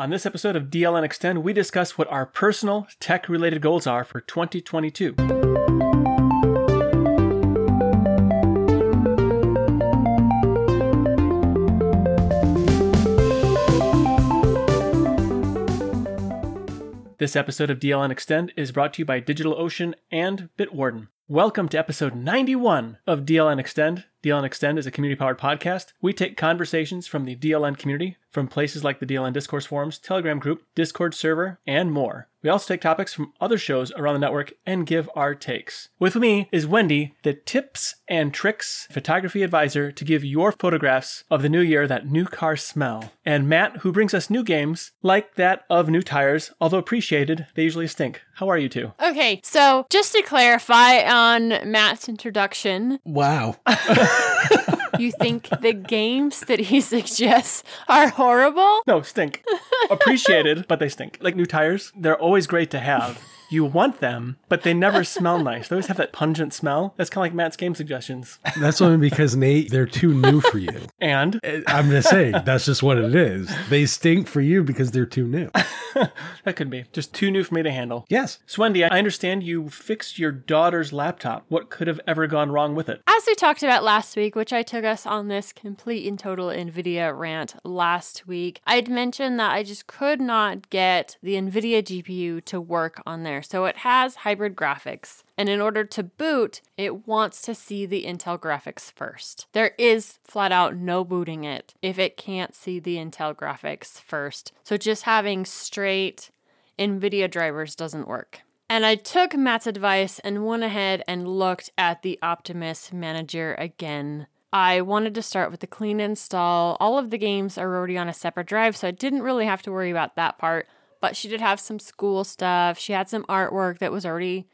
On this episode of DLN Extend, we discuss what our personal tech-related goals are for 2022. This episode of DLN Extend is brought to you by DigitalOcean and Bitwarden. Welcome to episode 91 of DLN Extend. DLN Extend is a community-powered podcast. We take conversations from the DLN community, from places like the DLN Discourse forums, Telegram group, Discord server, and more. We also take topics from other shows around the network and give our takes. With me is Wendy, the tips and tricks photography advisor to give your photographs of the new year that new car smell. And Matt, who brings us new games like that of new tires, although appreciated, they usually stink. How are you two? Okay, so just to clarify on Matt's introduction. Wow. You think the games that he suggests are horrible? No, stink. Appreciated, but they stink. Like new tires, they're always great to have. You want them, but they never smell nice. They always have that pungent smell. That's kind of like Matt's game suggestions. That's only because, Nate, they're too new for you. And? I'm just saying, that's just what it is. They stink for you because they're too new. That could be. Just too new for me to handle. Yes. So, Wendy, I understand you fixed your daughter's laptop. What could have ever gone wrong with it? As we talked about last week, which I took us on this complete and total NVIDIA rant last week, I'd mentioned that I just could not get the NVIDIA GPU to work on there. So it has hybrid graphics. And in order to boot, it wants to see the Intel graphics first. There is flat out no booting it if it can't see the Intel graphics first. So just having straight NVIDIA drivers doesn't work. And I took Matt's advice and went ahead and looked at the Optimus Manager again. I wanted to start with the clean install. All of the games are already on a separate drive, so I didn't really have to worry about that part. But she did have some school stuff. She had some artwork that was already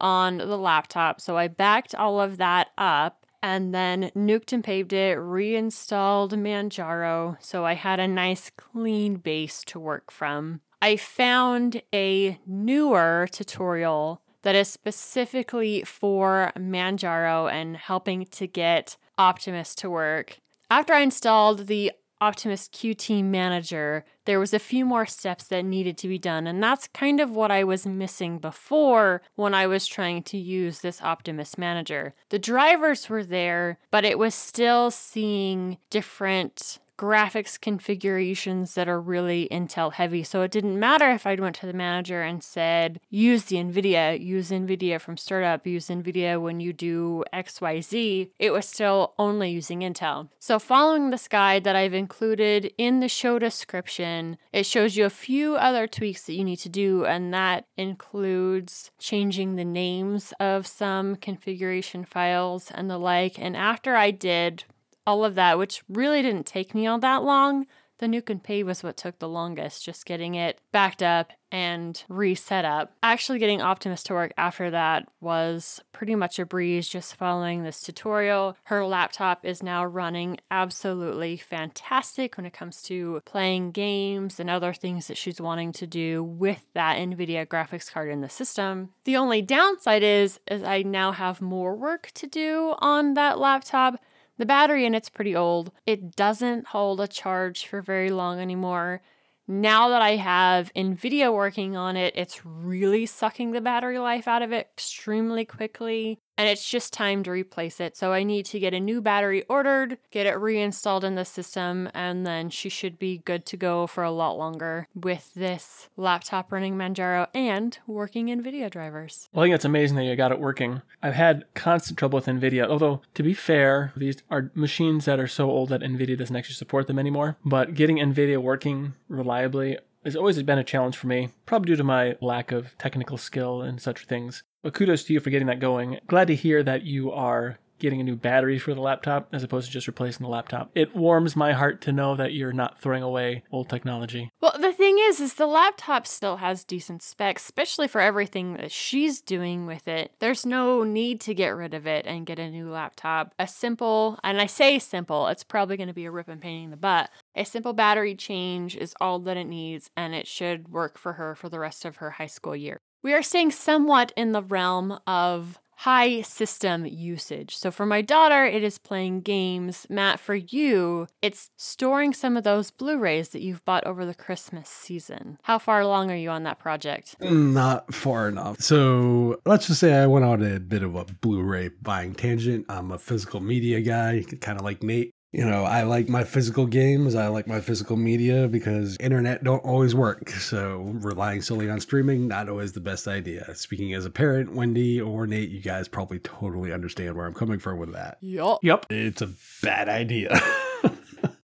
on the laptop. So I backed all of that up and then nuked and paved it, reinstalled Manjaro. So I had a nice clean base to work from. I found a newer tutorial that is specifically for Manjaro and helping to get Optimus to work. After I installed the Optimus Qt Manager, there was a few more steps that needed to be done, and that's kind of what I was missing before when I was trying to use this Optimus Manager. The drivers were there, but it was still seeing different graphics configurations that are really Intel heavy, so it didn't matter if I went to the manager and said, use NVIDIA from startup, use NVIDIA when you do XYZ, it was still only using Intel. So following this guide that I've included in the show description, it shows you a few other tweaks that you need to do, and that includes changing the names of some configuration files and the like. And after I did all of that, which really didn't take me all that long. The nuke and pave was what took the longest, just getting it backed up and reset up. Actually getting Optimus to work after that was pretty much a breeze just following this tutorial. Her laptop is now running absolutely fantastic when it comes to playing games and other things that she's wanting to do with that NVIDIA graphics card in the system. The only downside is I now have more work to do on that laptop. The battery in it's pretty old. It doesn't hold a charge for very long anymore. Now that I have NVIDIA working on it, it's really sucking the battery life out of it extremely quickly. And it's just time to replace it. So I need to get a new battery ordered, get it reinstalled in the system, and then she should be good to go for a lot longer with this laptop running Manjaro and working NVIDIA drivers. Well, I think it's amazing that you got it working. I've had constant trouble with NVIDIA, although to be fair, these are machines that are so old that NVIDIA doesn't actually support them anymore. But getting NVIDIA working reliably has always been a challenge for me, probably due to my lack of technical skill and such things. But kudos to you for getting that going. Glad to hear that you are getting a new battery for the laptop as opposed to just replacing the laptop. It warms my heart to know that you're not throwing away old technology. Well, the thing is the laptop still has decent specs, especially for everything that she's doing with it. There's no need to get rid of it and get a new laptop. A simple, and I say simple, it's probably going to be a rip and pain in the butt. A simple battery change is all that it needs, and it should work for her for the rest of her high school year. We are staying somewhat in the realm of high system usage. So for my daughter, it is playing games. Matt, for you, it's storing some of those Blu-rays that you've bought over the Christmas season. How far along are you on that project? Not far enough. So let's just say I went on a bit of a Blu-ray buying tangent. I'm a physical media guy, kind of like Nate. You know, I like my physical games, I like my physical media because internet don't always work. So relying solely on streaming, not always the best idea. Speaking as a parent, Wendy or Nate, you guys probably totally understand where I'm coming from with that. Yep. It's a bad idea.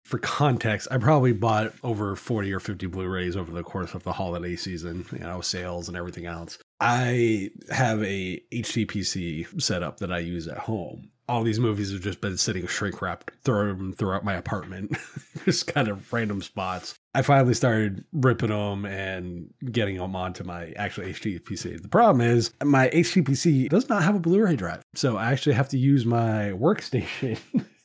For context, I probably bought over 40 or 50 Blu-rays over the course of the holiday season, you know, sales and everything else. I have a HDPC setup that I use at home. All these movies have just been sitting shrink wrapped throughout my apartment, just kind of random spots. I finally started ripping them and getting them onto my actual HDPC. The problem is my HDPC does not have a Blu-ray drive. So I actually have to use my workstation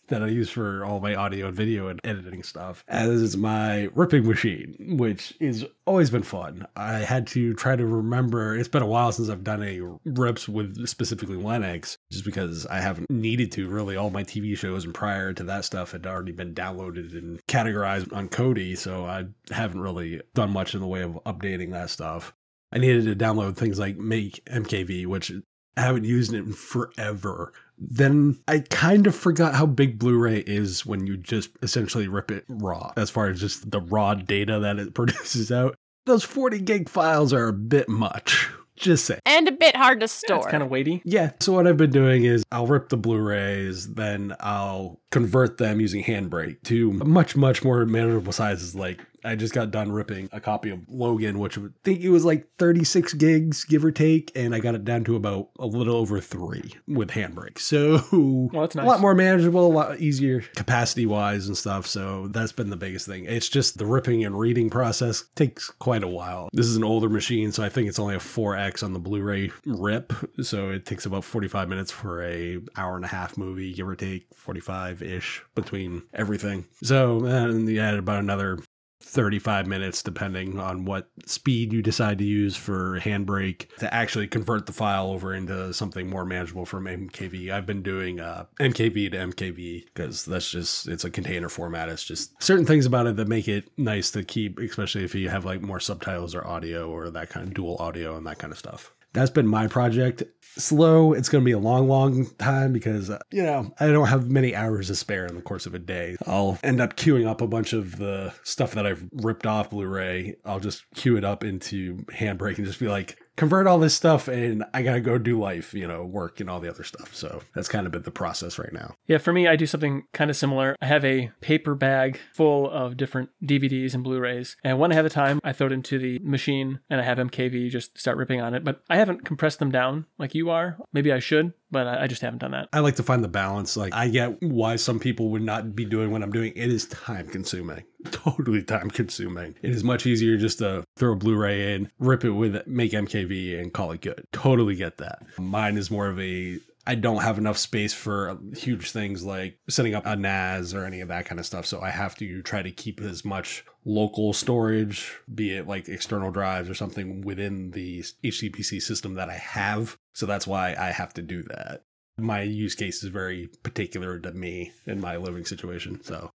that I use for all my audio and video and editing stuff as my ripping machine, which is always been fun. I had to try to remember, it's been a while since I've done any rips with specifically Linux, just because I haven't needed to really. All my TV shows and prior to that stuff had already been downloaded and categorized on Kodi, so I haven't really done much in the way of updating that stuff. I needed to download things like Make MKV, which I haven't used it in forever. Then I kind of forgot how big Blu-ray is when you just essentially rip it raw, as far as just the raw data that it produces out. Those 40 gig files are a bit much. Just saying. And a bit hard to store. Yeah, it's kind of weighty. Yeah. So what I've been doing is I'll rip the Blu-rays, then I'll convert them using Handbrake to much, much more manageable sizes. Like I just got done ripping a copy of Logan, which I think it was like 36 gigs, give or take. And I got it down to about a little over 3 with Handbrake. So that's nice. A lot more manageable, a lot easier capacity wise and stuff. So that's been the biggest thing. It's just the ripping and reading process takes quite a while. This is an older machine, so I think it's only a 4X on the Blu-ray rip. So it takes about 45 minutes for an hour and a half movie, give or take 45-ish between everything. So and you add about another 35 minutes, depending on what speed you decide to use for Handbrake to actually convert the file over into something more manageable from MKV. I've been doing MKV to MKV because it's a container format. It's just certain things about it that make it nice to keep, especially if you have like more subtitles or audio or that kind of dual audio and that kind of stuff. That's been my project. Slow. It's going to be a long, long time because, I don't have many hours to spare in the course of a day. I'll end up queuing up a bunch of the stuff that I've ripped off Blu-ray. I'll just queue it up into Handbrake and just be like, convert all this stuff and I got to go do life, work and all the other stuff. So that's kind of been the process right now. Yeah, for me, I do something kind of similar. I have a paper bag full of different DVDs and Blu-rays. And when I have the time, I throw it into the machine and I have MKV just start ripping on it. But I haven't compressed them down like you are. Maybe I should, but I just haven't done that. I like to find the balance. Like I get why some people would not be doing what I'm doing. It is time consuming. Totally time consuming. It is much easier just to throw a Blu-ray in, rip it with Make MKV and call it good. Totally get that. Mine is more of a, I don't have enough space for huge things like setting up a NAS or any of that kind of stuff. So I have to try to keep as much local storage, be it like external drives or something within the HDPC system that I have. So that's why I have to do that. My use case is very particular to me and my living situation. So.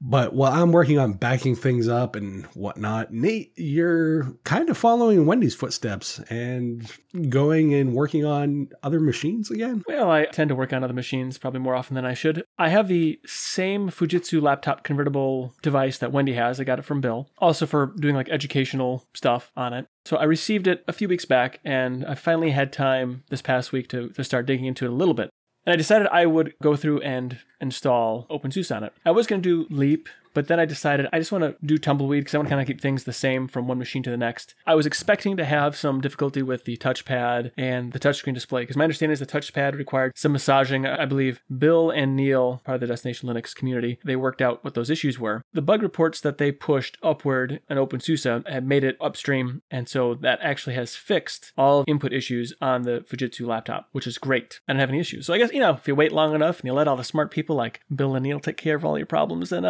But while I'm working on backing things up and whatnot, Nate, you're kind of following Wendy's footsteps and going and working on other machines again? Well, I tend to work on other machines probably more often than I should. I have the same Fujitsu laptop convertible device that Wendy has. I got it from Bill. Also for doing like educational stuff on it. So I received it a few weeks back and I finally had time this past week to start digging into it a little bit. And I decided I would go through and install OpenSUSE on it. I was going to do Leap, but then I decided I just want to do Tumbleweed because I want to kind of keep things the same from one machine to the next. I was expecting to have some difficulty with the touchpad and the touchscreen display because my understanding is the touchpad required some massaging. I believe Bill and Neil, part of the Destination Linux community, they worked out what those issues were. The bug reports that they pushed upward in OpenSUSE had made it upstream, and so that actually has fixed all input issues on the Fujitsu laptop, which is great. I don't have any issues. So I guess, if you wait long enough and you let all the smart people like Bill and Neil take care of all your problems, then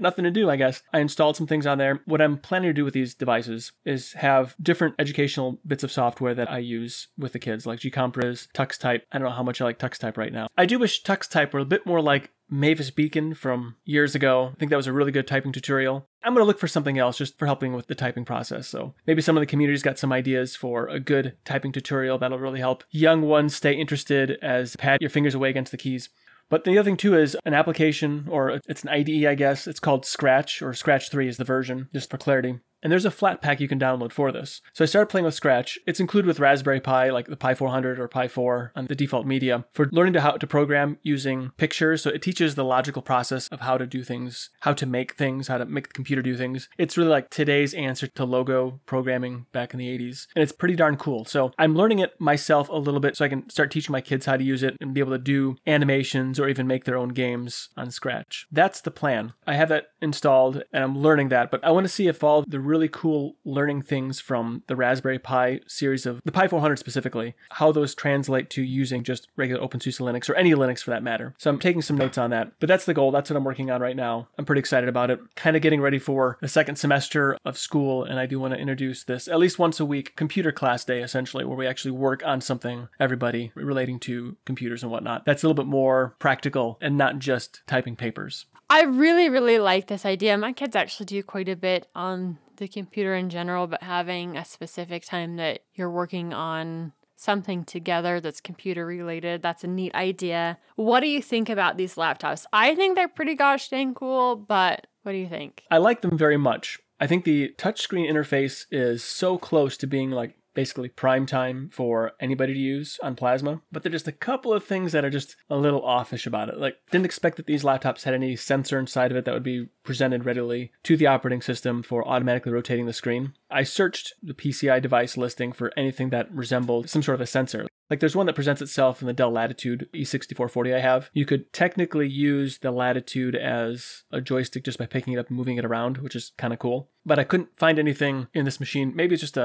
got nothing to do, I guess. I installed some things on there. What I'm planning to do with these devices is have different educational bits of software that I use with the kids, like gCompres, Tux Type. I don't know how much I like Tux Type right now. I do wish Tux Type were a bit more like Mavis Beacon from years ago. I think that was a really good typing tutorial. I'm going to look for something else just for helping with the typing process. So maybe some of the community's got some ideas for a good typing tutorial that'll really help young ones stay interested as pat your fingers away against the keys. But the other thing too is an application, or it's an IDE, I guess. It's called Scratch, or Scratch 3 is the version, just for clarity. And there's a flat pack you can download for this. So I started playing with Scratch. It's included with Raspberry Pi, like the Pi 400 or Pi 4 on the default media, for learning how to program using pictures. So it teaches the logical process of how to do things, how to make the computer do things. It's really like today's answer to logo programming back in the 80s. And it's pretty darn cool. So I'm learning it myself a little bit so I can start teaching my kids how to use it and be able to do animations or even make their own games on Scratch. That's the plan. I have that installed and I'm learning that, but I want to see if all the really cool learning things from the Raspberry Pi series of the Pi 400 specifically, how those translate to using just regular OpenSUSE Linux or any Linux for that matter. So I'm taking some notes on that, but that's the goal. That's what I'm working on right now. I'm pretty excited about it. Kind of getting ready for the second semester of school. And I do want to introduce this at least once a week computer class day, essentially, where we actually work on something, everybody relating to computers and whatnot. That's a little bit more practical and not just typing papers. I really, really like this idea. My kids actually do quite a bit on the computer in general, but having a specific time that you're working on something together that's computer related, that's a neat idea. What do you think about these laptops? I think they're pretty gosh dang cool, but what do you think? I like them very much. I think the touchscreen interface is so close to being like basically prime time for anybody to use on Plasma, but there are just a couple of things that are just a little offish about it. Like, didn't expect that these laptops had any sensor inside of it that would be presented readily to the operating system for automatically rotating the screen. I searched the PCI device listing for anything that resembled some sort of a sensor. Like, there's one that presents itself in the Dell Latitude E6440 I have. You could technically use the Latitude as a joystick just by picking it up and moving it around, which is kind of cool. But I couldn't find anything in this machine. Maybe it's just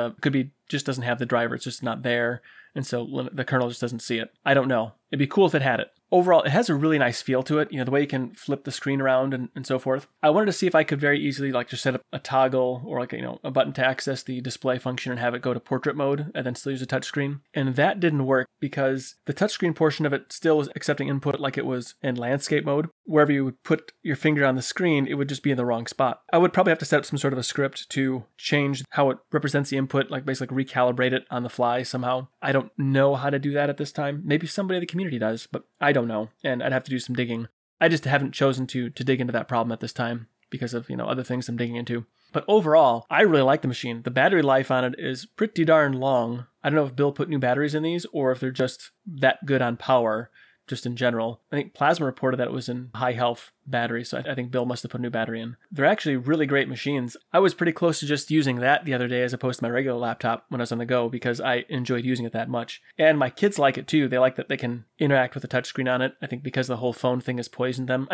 just doesn't have the driver. It's just not there. And so the kernel just doesn't see it. I don't know. It'd be cool if it had it. Overall, it has a really nice feel to it. You know, the way you can flip the screen around and so forth. I wanted to see if I could very easily like just set up a toggle or like, you know, a button to access the display function and have it go to portrait mode and then still use a touchscreen. And that didn't work because the touchscreen portion of it still was accepting input like it was in landscape mode. Wherever you would put your finger on the screen, it would just be in the wrong spot. I would probably have to set up some sort of a script to change how it represents the input, like basically recalibrate it on the fly somehow. I don't know how to do that at this time. Maybe somebody in the community does, but I don't know. And I'd have to do some digging. I just haven't chosen to dig into that problem at this time because of, you know, other things I'm digging into. But overall, I really like the machine. The battery life on it is pretty darn long. I don't know if Bill put new batteries in these or if they're just that good on power, just in general. I think Plasma reported that it was in high health battery, so I think Bill must have put a new battery in. They're actually really great machines. I was pretty close to just using that the other day as opposed to my regular laptop when I was on the go because I enjoyed using it that much. And my kids like it too. They like that they can interact with the touchscreen on it. I think because the whole phone thing has poisoned them.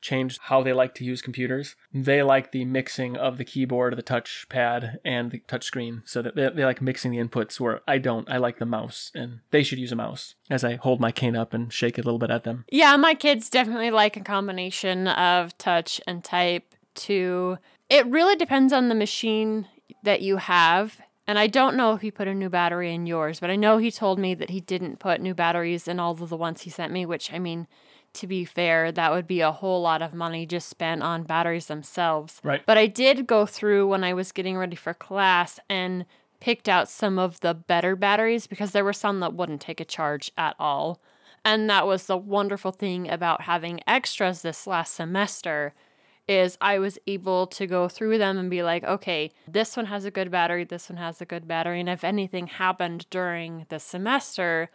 Changed how they like to use computers. They like the mixing of the keyboard, the touchpad, and the touchscreen, so that they like mixing the inputs where I don't. I like the mouse, and they should use a mouse as I hold my cane up and shake it a little bit at them. Yeah, my kids definitely like a combination of touch and type to it really depends on the machine that you have. And I don't know if he put a new battery in yours, but I know he told me that he didn't put new batteries in all of the ones he sent me, which, I mean, to be fair, that would be a whole lot of money just spent on batteries themselves. Right. But I did go through when I was getting ready for class and picked out some of the better batteries because there were some that wouldn't take a charge at all. And that was the wonderful thing about having extras this last semester is I was able to go through them and be like, okay, this one has a good battery, this one has a good battery. And if anything happened during the semester,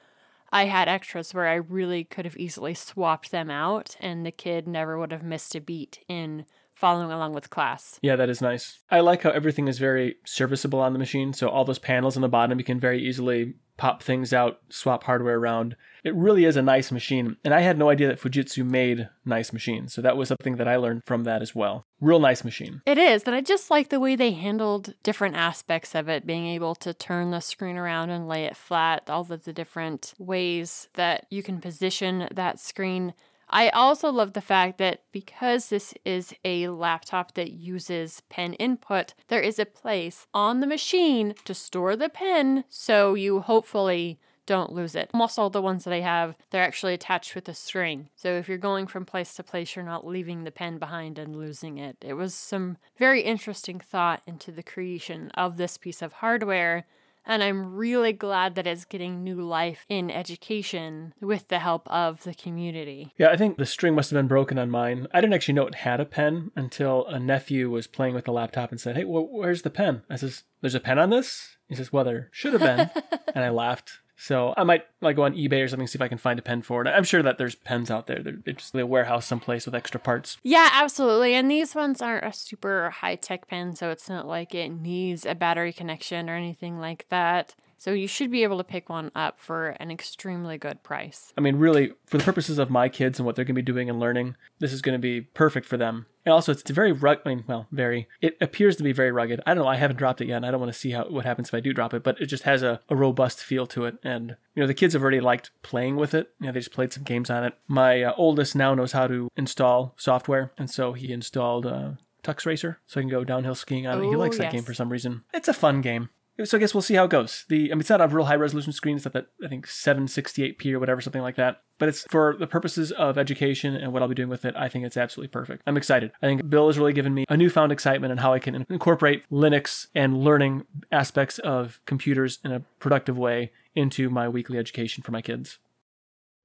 I had extras where I really could have easily swapped them out and the kid never would have missed a beat in following along with class. Yeah, that is nice. I like how everything is very serviceable on the machine. So all those panels on the bottom, you can very easily pop things out, swap hardware around. It really is a nice machine. And I had no idea that Fujitsu made nice machines. So that was something that I learned from that as well. Real nice machine. It is. And I just like the way they handled different aspects of it, being able to turn the screen around and lay it flat, all of the different ways that you can position that screen. I also love the fact that because this is a laptop that uses pen input, there is a place on the machine to store the pen so you hopefully don't lose it. Almost all the ones that I have, they're actually attached with a string. So if you're going from place to place, you're not leaving the pen behind and losing it. It was some very interesting thought into the creation of this piece of hardware, and I'm really glad that it's getting new life in education with the help of the community. Yeah, I think the string must have been broken on mine. I didn't actually know it had a pen until a nephew was playing with the laptop and said, hey, where's the pen? I says, there's a pen on this? He says, well, there should have been. And I laughed. So I might go on eBay or something, see if I can find a pen for it. I'm sure that there's pens out there. They're just in a warehouse someplace with extra parts. Yeah, absolutely. And these ones aren't a super high-tech pen, so it's not like it needs a battery connection or anything like that. So you should be able to pick one up for an extremely good price. I mean, really, for the purposes of my kids and what they're going to be doing and learning, this is going to be perfect for them. And also, it's very rugged. I mean, well, very. It appears to be very rugged. I don't know. I haven't dropped it yet, and I don't want to see what happens if I do drop it. But it just has a robust feel to it. And, the kids have already liked playing with it. They just played some games on it. My oldest now knows how to install software. And so he installed Tux Racer, so he can go downhill skiing on it. He likes that game for some reason. It's a fun game. So I guess we'll see how it goes. It's not a real high-resolution screen. It's at that, I think, 768p or whatever, something like that. But it's for the purposes of education and what I'll be doing with it. I think it's absolutely perfect. I'm excited. I think Bill has really given me a newfound excitement on how I can incorporate Linux and learning aspects of computers in a productive way into my weekly education for my kids.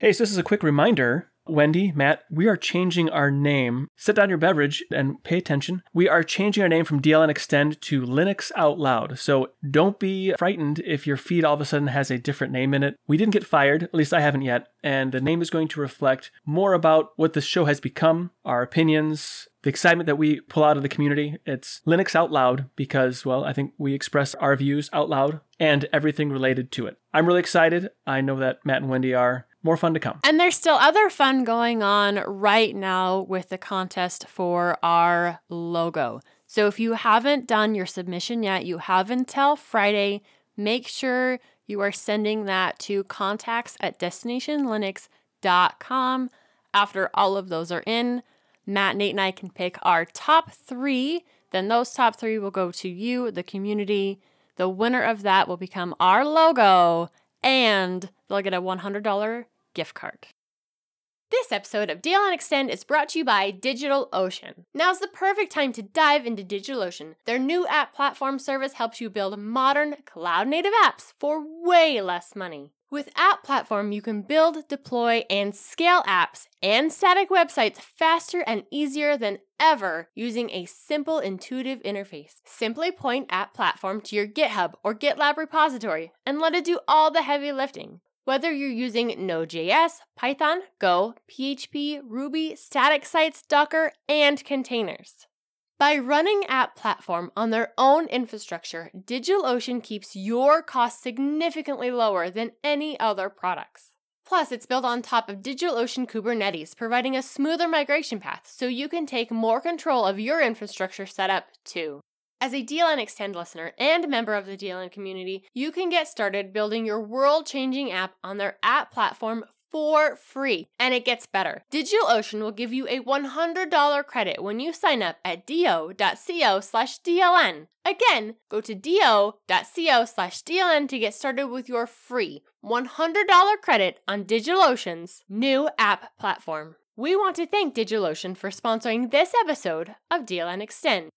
Hey, so this is a quick reminder. Wendy, Matt, we are changing our name. Sit down your beverage and pay attention. We are changing our name from DLN Extend to Linux Out Loud. So don't be frightened if your feed all of a sudden has a different name in it. We didn't get fired, at least I haven't yet. And the name is going to reflect more about what this show has become, our opinions, the excitement that we pull out of the community. It's Linux Out Loud because, well, I think we express our views out loud and everything related to it. I'm really excited. I know that Matt and Wendy are. More fun to come. And there's still other fun going on right now with the contest for our logo. So if you haven't done your submission yet, you have until Friday. Make sure you are sending that to contacts@destinationlinux.com. After all of those are in, Matt, Nate, and I can pick our top three. Then those top three will go to you, the community. The winner of that will become our logo, and they'll get a $100 gift card. This episode of DLN Extend is brought to you by DigitalOcean. Now's the perfect time to dive into DigitalOcean. Their new app platform service helps you build modern, cloud-native apps for way less money. With App Platform, you can build, deploy, and scale apps and static websites faster and easier than ever using a simple, intuitive interface. Simply point App Platform to your GitHub or GitLab repository and let it do all the heavy lifting. Whether you're using Node.js, Python, Go, PHP, Ruby, static sites, Docker, and containers. By running App Platform on their own infrastructure, DigitalOcean keeps your costs significantly lower than any other products. Plus, it's built on top of DigitalOcean Kubernetes, providing a smoother migration path so you can take more control of your infrastructure setup too. As a DLN Extend listener and member of the DLN community, you can get started building your world-changing app on their app platform for free. And it gets better. DigitalOcean will give you a $100 credit when you sign up at do.co/DLN. Again, go to do.co/DLN to get started with your free $100 credit on DigitalOcean's new app platform. We want to thank DigitalOcean for sponsoring this episode of DLN Extend.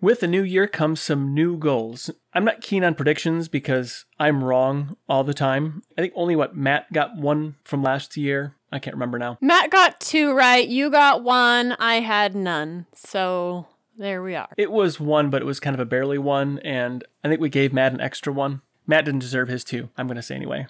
With the new year comes some new goals. I'm not keen on predictions because I'm wrong all the time. I think only Matt got one from last year. I can't remember now. Matt got two right. You got one. I had none. So there we are. It was one, but it was kind of a barely one. And I think we gave Matt an extra one. Matt didn't deserve his two. I'm going to say anyway.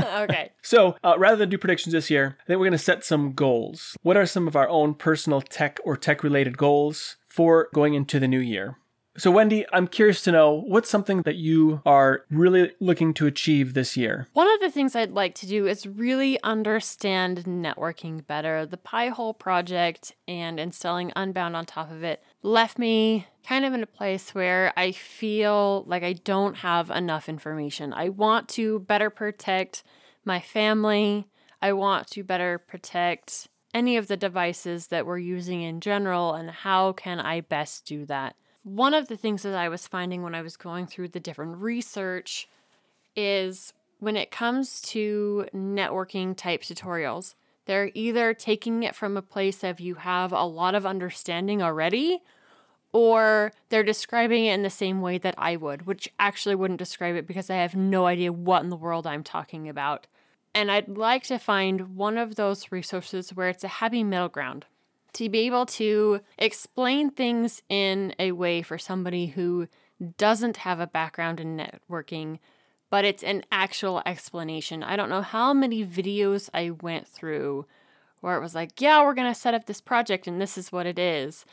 Okay. So rather than do predictions this year, I think we're going to set some goals. What are some of our own personal tech or tech-related goals for going into the new year? So Wendy, I'm curious to know, what's something that you are really looking to achieve this year? One of the things I'd like to do is really understand networking better. The Pi Hole project and installing Unbound on top of it left me kind of in a place where I feel like I don't have enough information. I want to better protect my family. I want to better protect any of the devices that we're using in general, and how can I best do that? One of the things that I was finding when I was going through the different research is when it comes to networking type tutorials, they're either taking it from a place of you have a lot of understanding already, or they're describing it in the same way that I would, which actually wouldn't describe it because I have no idea what in the world I'm talking about. And I'd like to find one of those resources where it's a happy middle ground to be able to explain things in a way for somebody who doesn't have a background in networking, but it's an actual explanation. I don't know how many videos I went through where it was like, yeah, we're going to set up this project and this is what it is.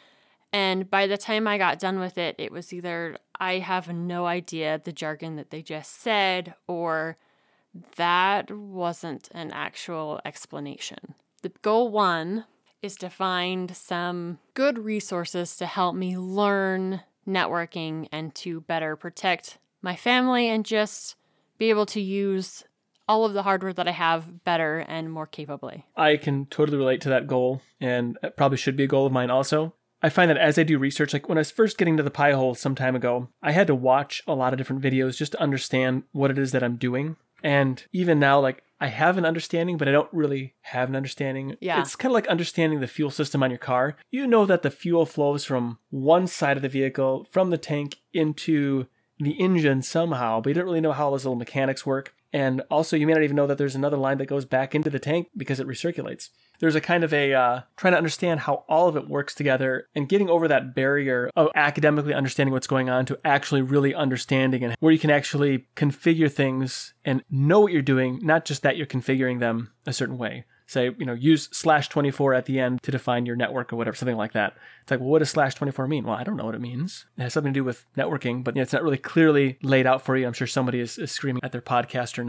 And by the time I got done with it, it was either I have no idea the jargon that they just said, or that wasn't an actual explanation. The goal one is to find some good resources to help me learn networking and to better protect my family and just be able to use all of the hardware that I have better and more capably. I can totally relate to that goal, and it probably should be a goal of mine also. I find that as I do research, like when I was first getting to the Pi Hole some time ago, I had to watch a lot of different videos just to understand what it is that I'm doing. And even now, like I have an understanding, but I don't really have an understanding. Yeah. It's kind of like understanding the fuel system on your car. You know that the fuel flows from one side of the vehicle, from the tank into the engine somehow, but you don't really know how those little mechanics work. And also, you may not even know that there's another line that goes back into the tank because it recirculates. There's a kind of a trying to understand how all of it works together and getting over that barrier of academically understanding what's going on to actually really understanding and where you can actually configure things and know what you're doing, not just that you're configuring them a certain way. Say, you know, use /24 at the end to define your network or whatever, something like that. It's like, well, what does /24 mean? Well, I don't know what it means. It has something to do with networking, but you know, it's not really clearly laid out for you. I'm sure somebody is screaming at their podcatcher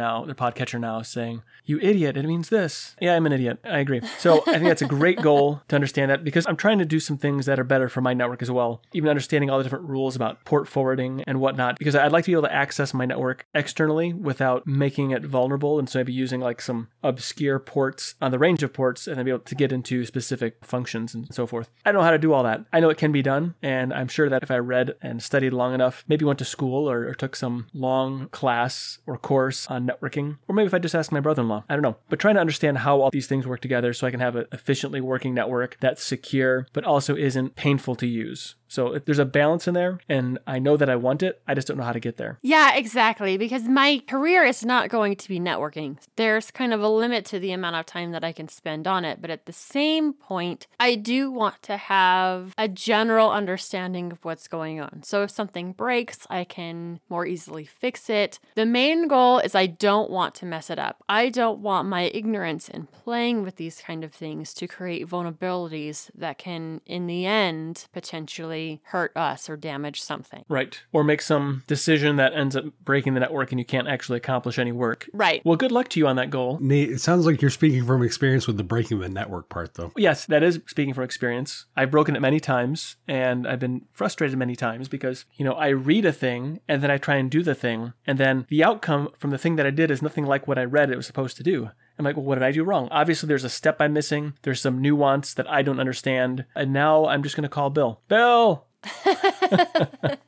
now saying, you idiot, it means this. Yeah, I'm an idiot. I agree. So I think that's a great goal to understand that, because I'm trying to do some things that are better for my network as well. Even understanding all the different rules about port forwarding and whatnot, because I'd like to be able to access my network externally without making it vulnerable. And so maybe using like some obscure ports on the range of ports and then be able to get into specific functions and so forth. I don't know how to do all that. I know it can be done, and I'm sure that if I read and studied long enough, maybe went to school or took some long class or course on networking, or maybe if I just asked my brother-in-law, I don't know. But trying to understand how all these things work together so I can have an efficiently working network that's secure, but also isn't painful to use. So there's a balance in there, and I know that I want it. I just don't know how to get there. Yeah, exactly. Because my career is not going to be networking. There's kind of a limit to the amount of time that I can spend on it. But at the same point, I do want to have a general understanding of what's going on. So if something breaks, I can more easily fix it. The main goal is I don't want to mess it up. I don't want my ignorance in playing with these kind of things to create vulnerabilities that can, in the end, potentially hurt us or damage something. Right. Or make some decision that ends up breaking the network and you can't actually accomplish any work. Right. Well, good luck to you on that goal. Nate, it sounds like you're speaking from experience with the breaking the network part, though. Yes, that is speaking from experience. I've broken it many times, and I've been frustrated many times because, you know, I read a thing and then I try and do the thing, and then the outcome from the thing that I did is nothing like what I read it was supposed to do. I'm like, well, what did I do wrong? Obviously, there's a step I'm missing. There's some nuance that I don't understand. And now I'm just going to call Bill. Bill!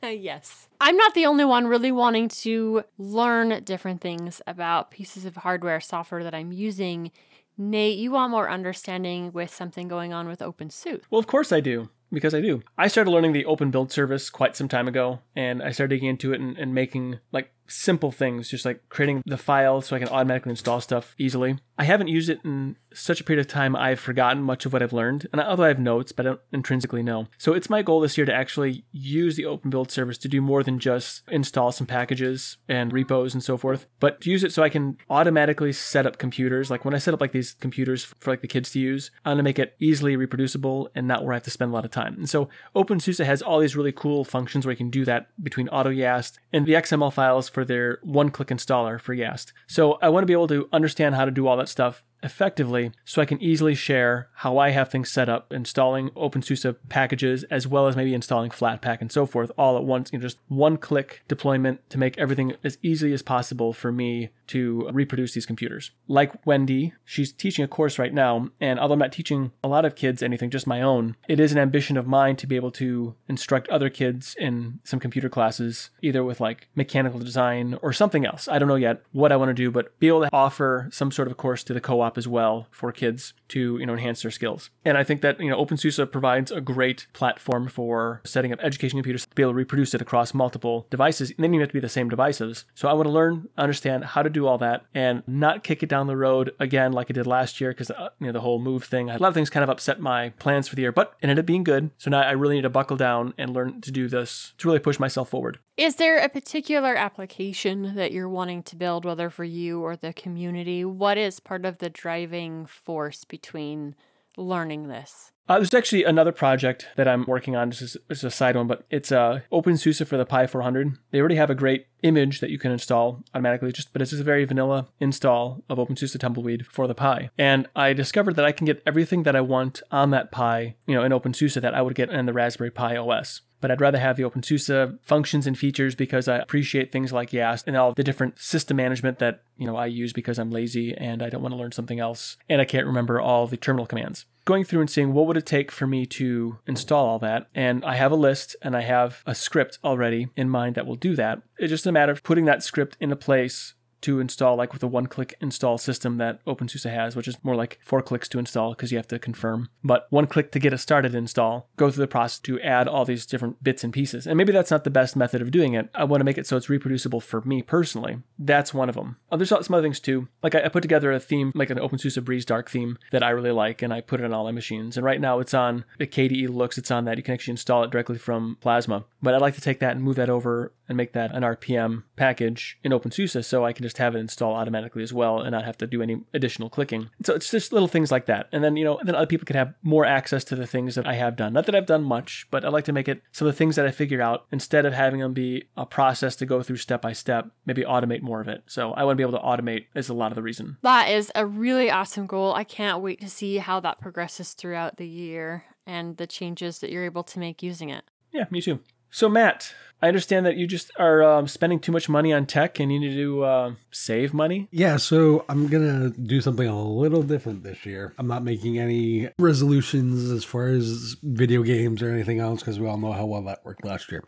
Yes. I'm not the only one really wanting to learn different things about pieces of hardware, software that I'm using. Nate, you want more understanding with something going on with OpenSUSE. Well, of course I do. Because I do. I started learning the open build service quite some time ago, and I started digging into it and making like simple things, just like creating the file so I can automatically install stuff easily. I haven't used it in such a period of time I've forgotten much of what I've learned, and although I have notes, but I don't intrinsically know. So it's my goal this year to actually use the open build service to do more than just install some packages and repos and so forth, but to use it so I can automatically set up computers. Like when I set up like these computers for like the kids to use, I want to make it easily reproducible and not where I have to spend a lot of time. And so OpenSUSE has all these really cool functions where you can do that between auto Yast and the XML files for their one-click installer for Yast. So I want to be able to understand how to do all that stuff effectively so I can easily share how I have things set up, installing OpenSUSE packages as well as maybe installing Flatpak and so forth all at once, just one-click deployment to make everything as easy as possible for me to reproduce these computers. Like Wendy, she's teaching a course right now, and although I'm not teaching a lot of kids anything, just my own, it is an ambition of mine to be able to instruct other kids in some computer classes, either with like mechanical design or something else. I don't know yet what I want to do, but be able to offer some sort of a course to the co-op as well for kids to enhance their skills. And I think that OpenSUSE provides a great platform for setting up education computers to be able to reproduce it across multiple devices, and they don't even have to be the same devices. So I want to learn, understand how to do all that, and not kick it down the road again like I did last year, because the whole move thing, a lot of things kind of upset my plans for the year, but it ended up being good. So now I really need to buckle down and learn to do this to really push myself forward. Is there a particular application that you're wanting to build, whether for you or the community? What is part of the driving force between learning this? There's actually another project that I'm working on. This is a side one, but it's OpenSUSE for the Pi 400. They already have a great image that you can install automatically, but it's just a very vanilla install of OpenSUSE Tumbleweed for the Pi. And I discovered that I can get everything that I want on that Pi, in OpenSUSE that I would get in the Raspberry Pi OS. But I'd rather have the OpenSUSE functions and features because I appreciate things like Yast and all the different system management that, I use because I'm lazy and I don't want to learn something else and I can't remember all the terminal commands. Going through and seeing what would it take for me to install all that, and I have a list and I have a script already in mind that will do that. It's just a matter of putting that script into place to install, like with a one-click install system that OpenSUSE has, which is more like 4 clicks to install because you have to confirm, but 1 click to get it started install, go through the process to add all these different bits and pieces. And maybe that's not the best method of doing it. I want to make it so it's reproducible for me personally. That's one of them. Oh, there's some other things too. Like I put together a theme, like an OpenSUSE Breeze Dark theme that I really like, and I put it on all my machines. And right now it's on the KDE Lux, it's on that. You can actually install it directly from Plasma. But I'd like to take that and move that over and make that an RPM package in OpenSUSE so I can just have it install automatically as well and not have to do any additional clicking. So it's just little things like that. And then, then other people can have more access to the things that I have done. Not that I've done much, but I like to make it so the things that I figure out, instead of having them be a process to go through step by step, maybe automate more of it. So I want to be able to automate is a lot of the reason. That is a really awesome goal. I can't wait to see how that progresses throughout the year and the changes that you're able to make using it. Yeah, me too. So Matt, I understand that you just are spending too much money on tech and you need to save money. Yeah, so I'm going to do something a little different this year. I'm not making any resolutions as far as video games or anything else because we all know how well that worked last year.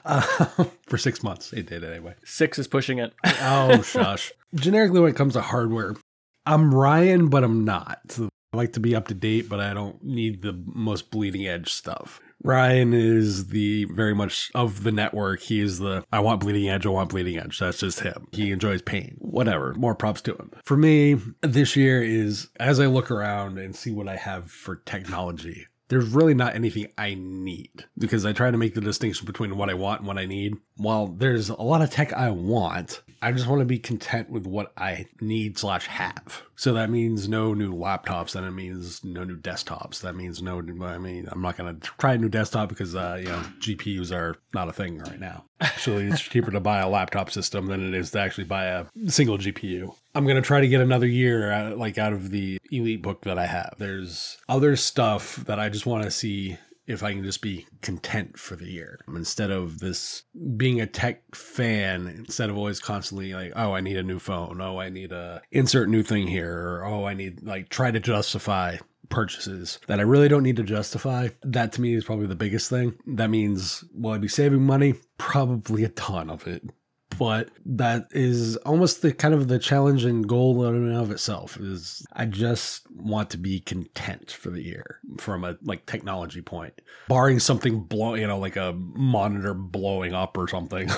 For 6 months, it did anyway. 6 is pushing it. Oh, shush. Generically, when it comes to hardware, I'm Ryan, but I'm not. So I like to be up to date, but I don't need the most bleeding edge stuff. Ryan is the very much of the network. He is the, I want bleeding edge, I want bleeding edge. That's just him. He enjoys pain, whatever. More props to him. For me, this year is, as I look around and see what I have for technology, there's really not anything I need because I try to make the distinction between what I want and what I need. While there's a lot of tech I want, I just want to be content with what I need/have. So that means no new laptops. That means no new desktops. That means no, I'm not going to try a new desktop because, GPUs are not a thing right now. Actually, it's cheaper to buy a laptop system than it is to actually buy a single GPU. I'm going to try to get another year out of the Elite book that I have. There's other stuff that I just want to see if I can just be content for the year instead of this being a tech fan, instead of always constantly like, oh, I need a new phone. Oh, I need a insert new thing here. Or, oh, I need try to justify purchases that I really don't need to justify. That to me is probably the biggest thing. That means, will I be saving money? Probably a ton of it. But that is almost the kind of the challenge and goal in and of itself is I just want to be content for the year from a technology point, barring something blow, like a monitor blowing up or something.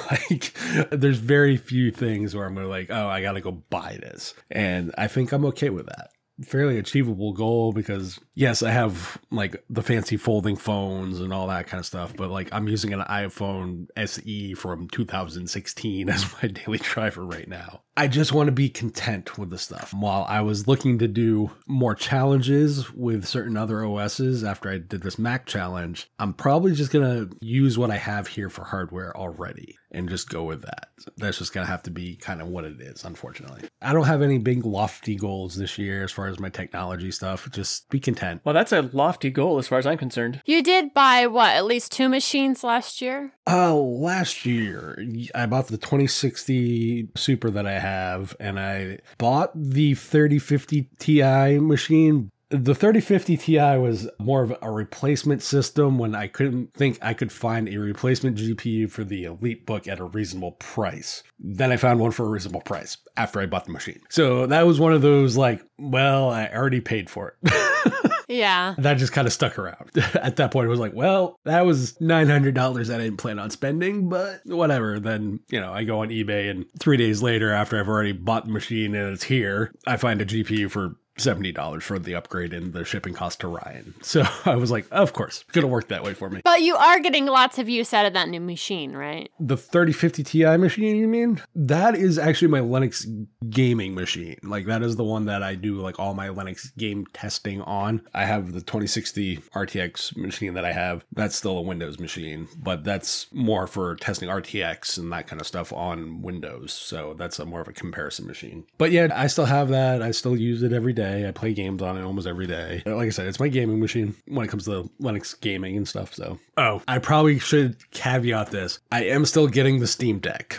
There's very few things where I'm going to oh, I got to go buy this. And I think I'm okay with that. Fairly achievable goal because yes, I have the fancy folding phones and all that kind of stuff, but I'm using an iPhone SE from 2016 as my daily driver right now. I just want to be content with the stuff. While I was looking to do more challenges with certain other OSs after I did this Mac challenge, I'm probably just going to use what I have here for hardware already and just go with that. That's just going to have to be kind of what it is, unfortunately. I don't have any big lofty goals this year as far as my technology stuff. Just be content. Well, that's a lofty goal as far as I'm concerned. You did buy, what, at least 2 machines last year? Last year, I bought the 2060 Super that I have, and I bought the 3050 Ti machine. The 3050 Ti was more of a replacement system when I couldn't think I could find a replacement GPU for the EliteBook at a reasonable price. Then I found one for a reasonable price after I bought the machine. So that was one of those like, well, I already paid for it. Yeah. That just kind of stuck around. At that point, it was like, well, that was $900 that I didn't plan on spending, but whatever. Then, you know, I go on eBay and 3 days later, after I've already bought the machine and it's here, I find a GPU for $70 for the upgrade and the shipping cost to Ryan. So I was like, of course, it's going to work that way for me. But you are getting lots of use out of that new machine, right? The 3050 Ti machine, you mean? That is actually my Linux gaming machine. Like, that is the one that I do, like, all my Linux game testing on. I have the 2060 RTX machine that I have. That's still a Windows machine, but that's more for testing RTX and that kind of stuff on Windows. So that's more of a comparison machine. But yeah, I still have that. I still use it every day. I play games on it almost every day. Like I said, it's my gaming machine when it comes to Linux gaming and stuff. So, oh, I probably should caveat this. I am still getting the Steam Deck.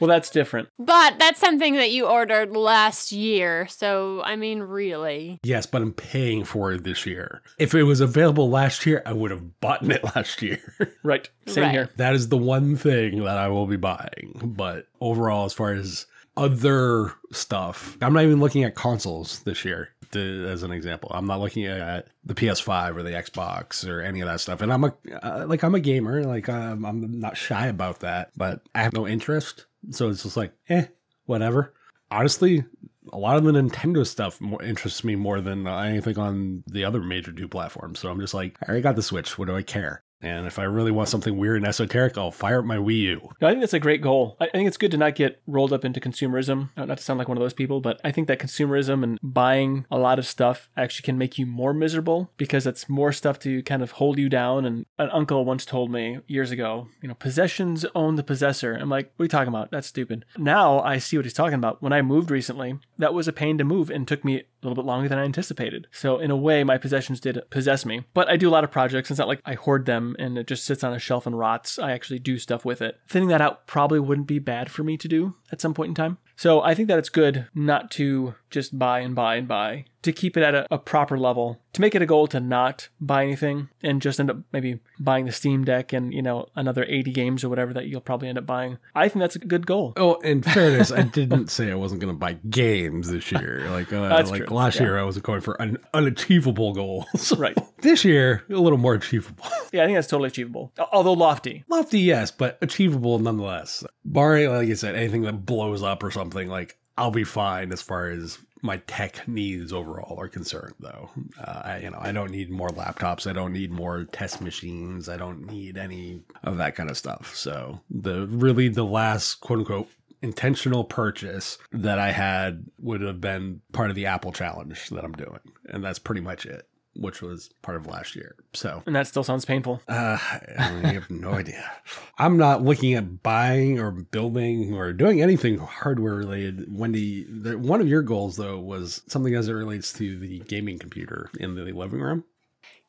Well, that's different. But that's something that you ordered last year. So, I mean, really. Yes, but I'm paying for it this year. If it was available last year, I would have bought it last year. Right. Same here. That is the one thing that I will be buying. But overall, as far as other stuff, I'm not even looking at consoles this year, as an example. I'm not looking at the PS5 or the Xbox or any of that stuff. And I'm a gamer. Like, I'm not shy about that, but I have no interest. So it's just like, whatever. Honestly, a lot of the Nintendo stuff interests me more than anything on the other major two platforms. So I'm just like, I already got the Switch. What do I care? And if I really want something weird and esoteric, I'll fire up my Wii U. No, I think that's a great goal. I think it's good to not get rolled up into consumerism. Not to sound like one of those people, but I think that consumerism and buying a lot of stuff actually can make you more miserable because it's more stuff to kind of hold you down. And an uncle once told me years ago, you know, possessions own the possessor. I'm like, what are you talking about? That's stupid. Now I see what he's talking about. When I moved recently, that was a pain to move and took me a little bit longer than I anticipated. So in a way, my possessions did possess me. But I do a lot of projects. It's not like I hoard them and it just sits on a shelf and rots. I actually do stuff with it. Thinning that out probably wouldn't be bad for me to do at some point in time. So I think that it's good not to just buy and buy and buy, to keep it at a proper level, to make it a goal to not buy anything and just end up maybe buying the Steam Deck and, you know, another 80 games or whatever that you'll probably end up buying. I think that's a good goal. Oh, in fairness, I didn't say I wasn't going to buy games this year. Like true. Last year, I was going for unachievable goals. Right. This year, a little more achievable. Yeah, I think that's totally achievable. Although lofty. Lofty, yes, but achievable nonetheless. Barring, like I said, anything that blows up or something, like, I'll be fine as far as my tech needs overall are concerned, though. I don't need more laptops. I don't need more test machines. I don't need any of that kind of stuff. So the last quote unquote intentional purchase that I had would have been part of the Apple challenge that I'm doing. And that's pretty much it, which was part of last year. So, and that still sounds painful. I have no idea. I'm not looking at buying or building or doing anything hardware related. Wendy, one of your goals, though, was something as it relates to the gaming computer in the living room.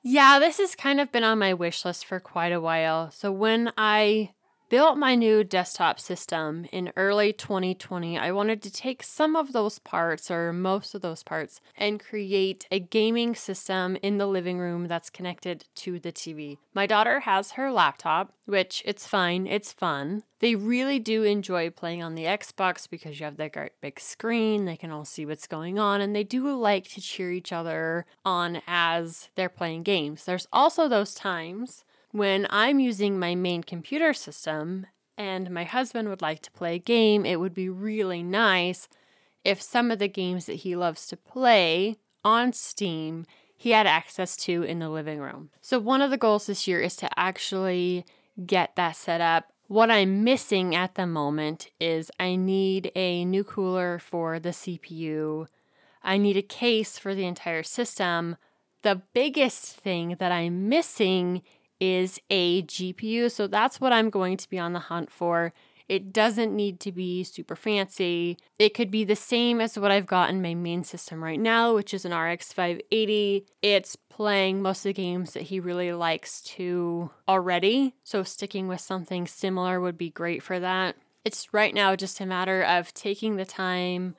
Yeah, this has kind of been on my wish list for quite a while. So when I built my new desktop system in early 2020, I wanted to take some of those parts or most of those parts and create a gaming system in the living room that's connected to the TV. My daughter has her laptop, which it's fine, it's fun. They really do enjoy playing on the Xbox because you have that great big screen, they can all see what's going on, and they do like to cheer each other on as they're playing games. There's also those times when I'm using my main computer system and my husband would like to play a game, it would be really nice if some of the games that he loves to play on Steam, he had access to in the living room. So one of the goals this year is to actually get that set up. What I'm missing at the moment is I need a new cooler for the CPU. I need a case for the entire system. The biggest thing that I'm missing is a GPU. So that's what I'm going to be on the hunt for. It doesn't need to be super fancy. It could be the same as what I've got in my main system right now, which is an RX 580. It's playing most of the games that he really likes to already. So sticking with something similar would be great for that. It's right now just a matter of taking the time,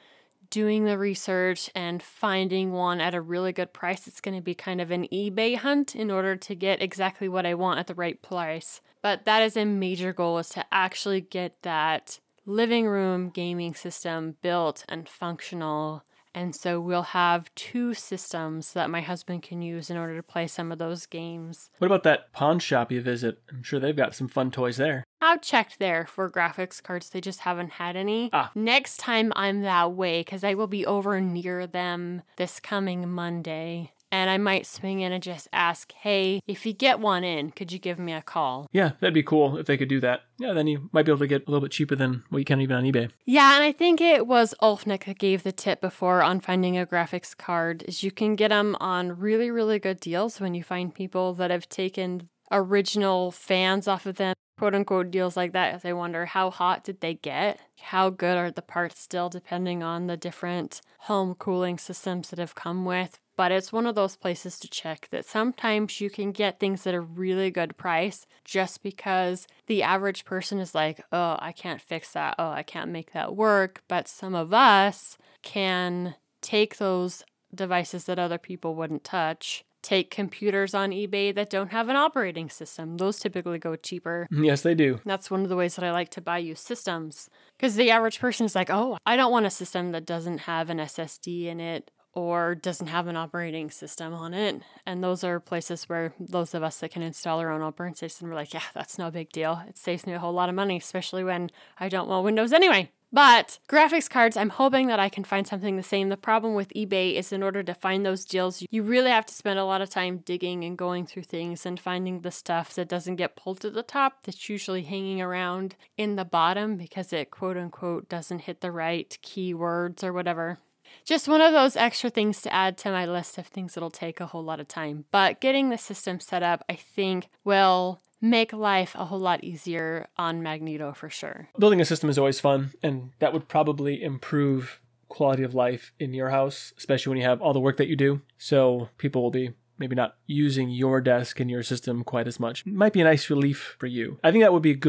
doing the research, and finding one at a really good price. It's going to be kind of an eBay hunt in order to get exactly what I want at the right price. But that is a major goal, is to actually get that living room gaming system built and functional. And so we'll have two systems that my husband can use in order to play some of those games. What about that pawn shop you visit? I'm sure they've got some fun toys there. I've checked there for graphics cards. They just haven't had any. Next time I'm that way, because I will be over near them this coming Monday. And I might swing in and just ask, hey, if you get one in, could you give me a call? Yeah, that'd be cool if they could do that. Yeah, then you might be able to get a little bit cheaper than what you can even on eBay. Yeah, and I think it was Ulfnick that gave the tip before on finding a graphics card, is you can get them on really, really good deals when you find people that have taken original fans off of them, quote-unquote deals like that. I wonder, how hot did they get? How good are the parts still, depending on the different home cooling systems that have come with? But it's one of those places to check that sometimes you can get things at a really good price just because the average person is like, oh, I can't fix that. Oh, I can't make that work. But some of us can take those devices that other people wouldn't touch. Take computers on eBay that don't have an operating system. Those typically go cheaper. Yes, they do. That's one of the ways that I like to buy used systems. Because the average person is like, oh, I don't want a system that doesn't have an SSD in it, or doesn't have an operating system on it. And those are places where those of us that can install our own operating system, we're like, yeah, that's no big deal. It saves me a whole lot of money, especially when I don't want Windows anyway. But graphics cards, I'm hoping that I can find something the same. The problem with eBay is in order to find those deals, you really have to spend a lot of time digging and going through things and finding the stuff that doesn't get pulled to the top, that's usually hanging around in the bottom because it quote unquote doesn't hit the right keywords or whatever. Just one of those extra things to add to my list of things that'll take a whole lot of time. But getting the system set up, I think, will make life a whole lot easier on Magneto for sure. Building a system is always fun, and that would probably improve quality of life in your house, especially when you have all the work that you do. So people will be maybe not using your desk and your system quite as much. It might be a nice relief for you. I think that would be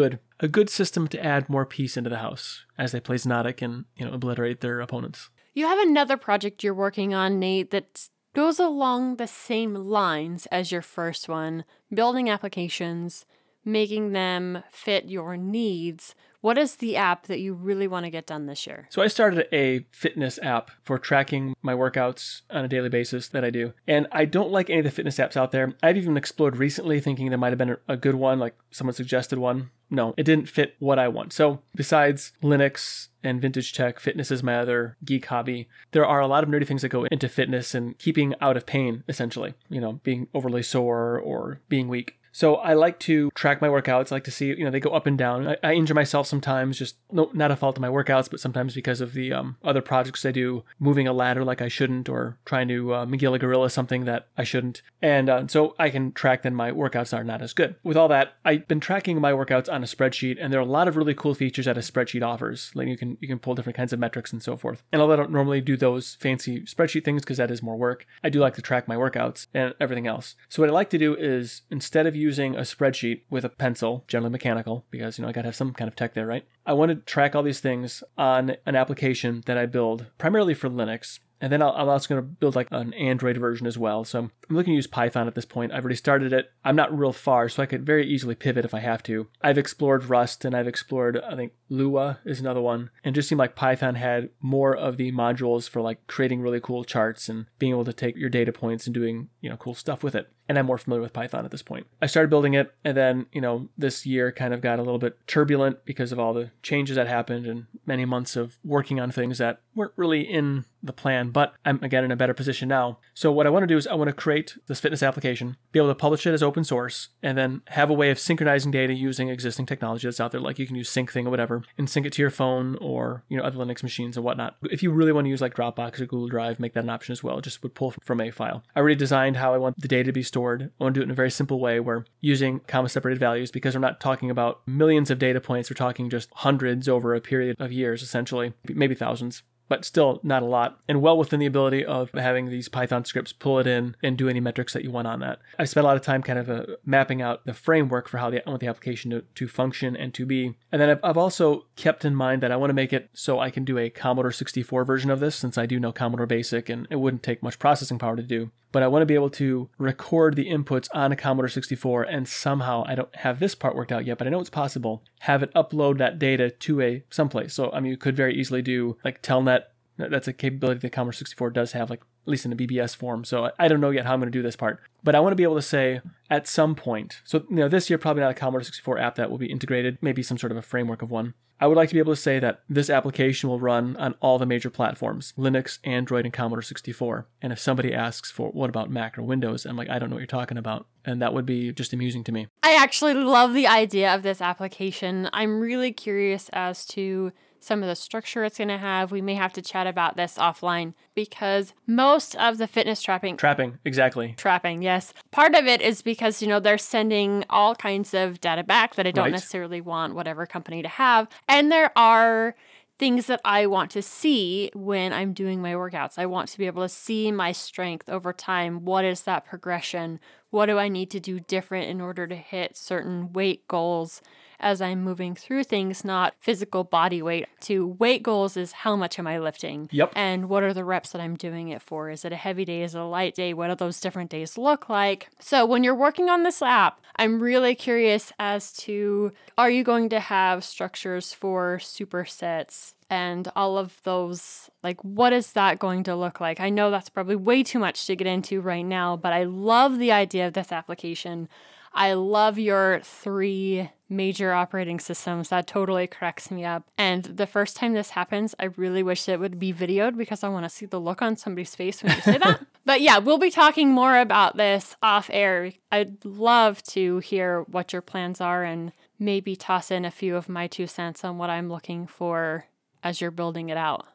a good system to add more peace into the house as they play Znotic and obliterate their opponents. You have another project you're working on, Nate, that goes along the same lines as your first one, building applications, making them fit your needs. What is the app that you really want to get done this year? So I started a fitness app for tracking my workouts on a daily basis that I do. And I don't like any of the fitness apps out there. I've even explored recently thinking there might have been a good one, like someone suggested one. No, it didn't fit what I want. So besides Linux and vintage tech, fitness is my other geek hobby. There are a lot of nerdy things that go into fitness and keeping out of pain, essentially, being overly sore or being weak. So I like to track my workouts. I like to see, they go up and down. I injure myself sometimes, not a fault of my workouts, but sometimes because of the other projects I do, moving a ladder like I shouldn't, or trying to McGill a gorilla something that I shouldn't. And so I can track then my workouts are not as good. With all that, I've been tracking my workouts on a spreadsheet, and there are a lot of really cool features that a spreadsheet offers. Like you can pull different kinds of metrics and so forth. And although I don't normally do those fancy spreadsheet things because that is more work, I do like to track my workouts and everything else. So what I like to do is, instead of using a spreadsheet with a pencil, generally mechanical, because I gotta have some kind of tech there, right? I want to track all these things on an application that I build primarily for Linux. And then I'm also going to build like an Android version as well. So I'm looking to use Python at this point. I've already started it. I'm not real far, so I could very easily pivot if I have to. I've explored Rust, and I've explored, I think, Lua is another one. And it just seemed like Python had more of the modules for like creating really cool charts and being able to take your data points and doing, cool stuff with it. and I'm more familiar with Python at this point. I started building it, and then, you know, this year kind of got a little bit turbulent because of all the changes that happened and many months of working on things that weren't really in the plan, but I'm again in a better position now. So what I want to do is I want to create this fitness application, be able to publish it as open source, and then have a way of synchronizing data using existing technology that's out there. Like you can use SyncThing or whatever and sync it to your phone or, you know, other Linux machines and whatnot. If you really want to use like Dropbox or Google Drive, make that an option as well. It just would pull from a file. I already designed how I want the data to be stored. I want to do it in a very simple way where using comma separated values, because we're not talking about millions of data points. We're talking just hundreds over a period of years, essentially, maybe thousands, but still not a lot, and well within the ability of having these Python scripts pull it in and do any metrics that you want on that. I spent a lot of time kind of mapping out the framework for how I want the application to function and to be. And then I've also kept in mind that I want to make it so I can do a Commodore 64 version of this, since I do know Commodore BASIC and it wouldn't take much processing power to do. But I want to be able to record the inputs on a Commodore 64 and somehow, I don't have this part worked out yet, but I know it's possible, have it upload that data to a someplace. So, I mean, you could very easily do like Telnet. That's a capability that Commodore 64 does have, like at least in a BBS form. So I don't know yet how I'm going to do this part, but I want to be able to say at some point, so, you know, this year, probably not a Commodore 64 app that will be integrated, maybe some sort of a framework of one. I would like to be able to say that this application will run on all the major platforms, Linux, Android, and Commodore 64. And if somebody asks for, what about Mac or Windows? I'm like, I don't know what you're talking about. And that would be just amusing to me. I actually love the idea of this application. I'm really curious as to some of the structure it's going to have. We may have to chat about this offline because most of the fitness trapping, yes. Part of it is because, you know, they're sending all kinds of data back that I don't necessarily want whatever company to have. And there are things that I want to see when I'm doing my workouts. I want to be able to see my strength over time. What is that progression? What do I need to do different in order to hit certain weight goals as I'm moving through things, not physical body weight. To weight goals is how much am I lifting? Yep. And what are the reps that I'm doing it for? Is it a heavy day? Is it a light day? What do those different days look like? So when you're working on this app, I'm really curious as to, are you going to have structures for supersets and all of those, like, what is that going to look like? I know that's probably way too much to get into right now, but I love the idea of this application. I love your three major operating systems. That totally cracks me up. And the first time this happens, I really wish it would be videoed because I want to see the look on somebody's face when you say that. But yeah, we'll be talking more about this off air. I'd love to hear what your plans are and maybe toss in a few of my 2 cents on what I'm looking for as you're building it out.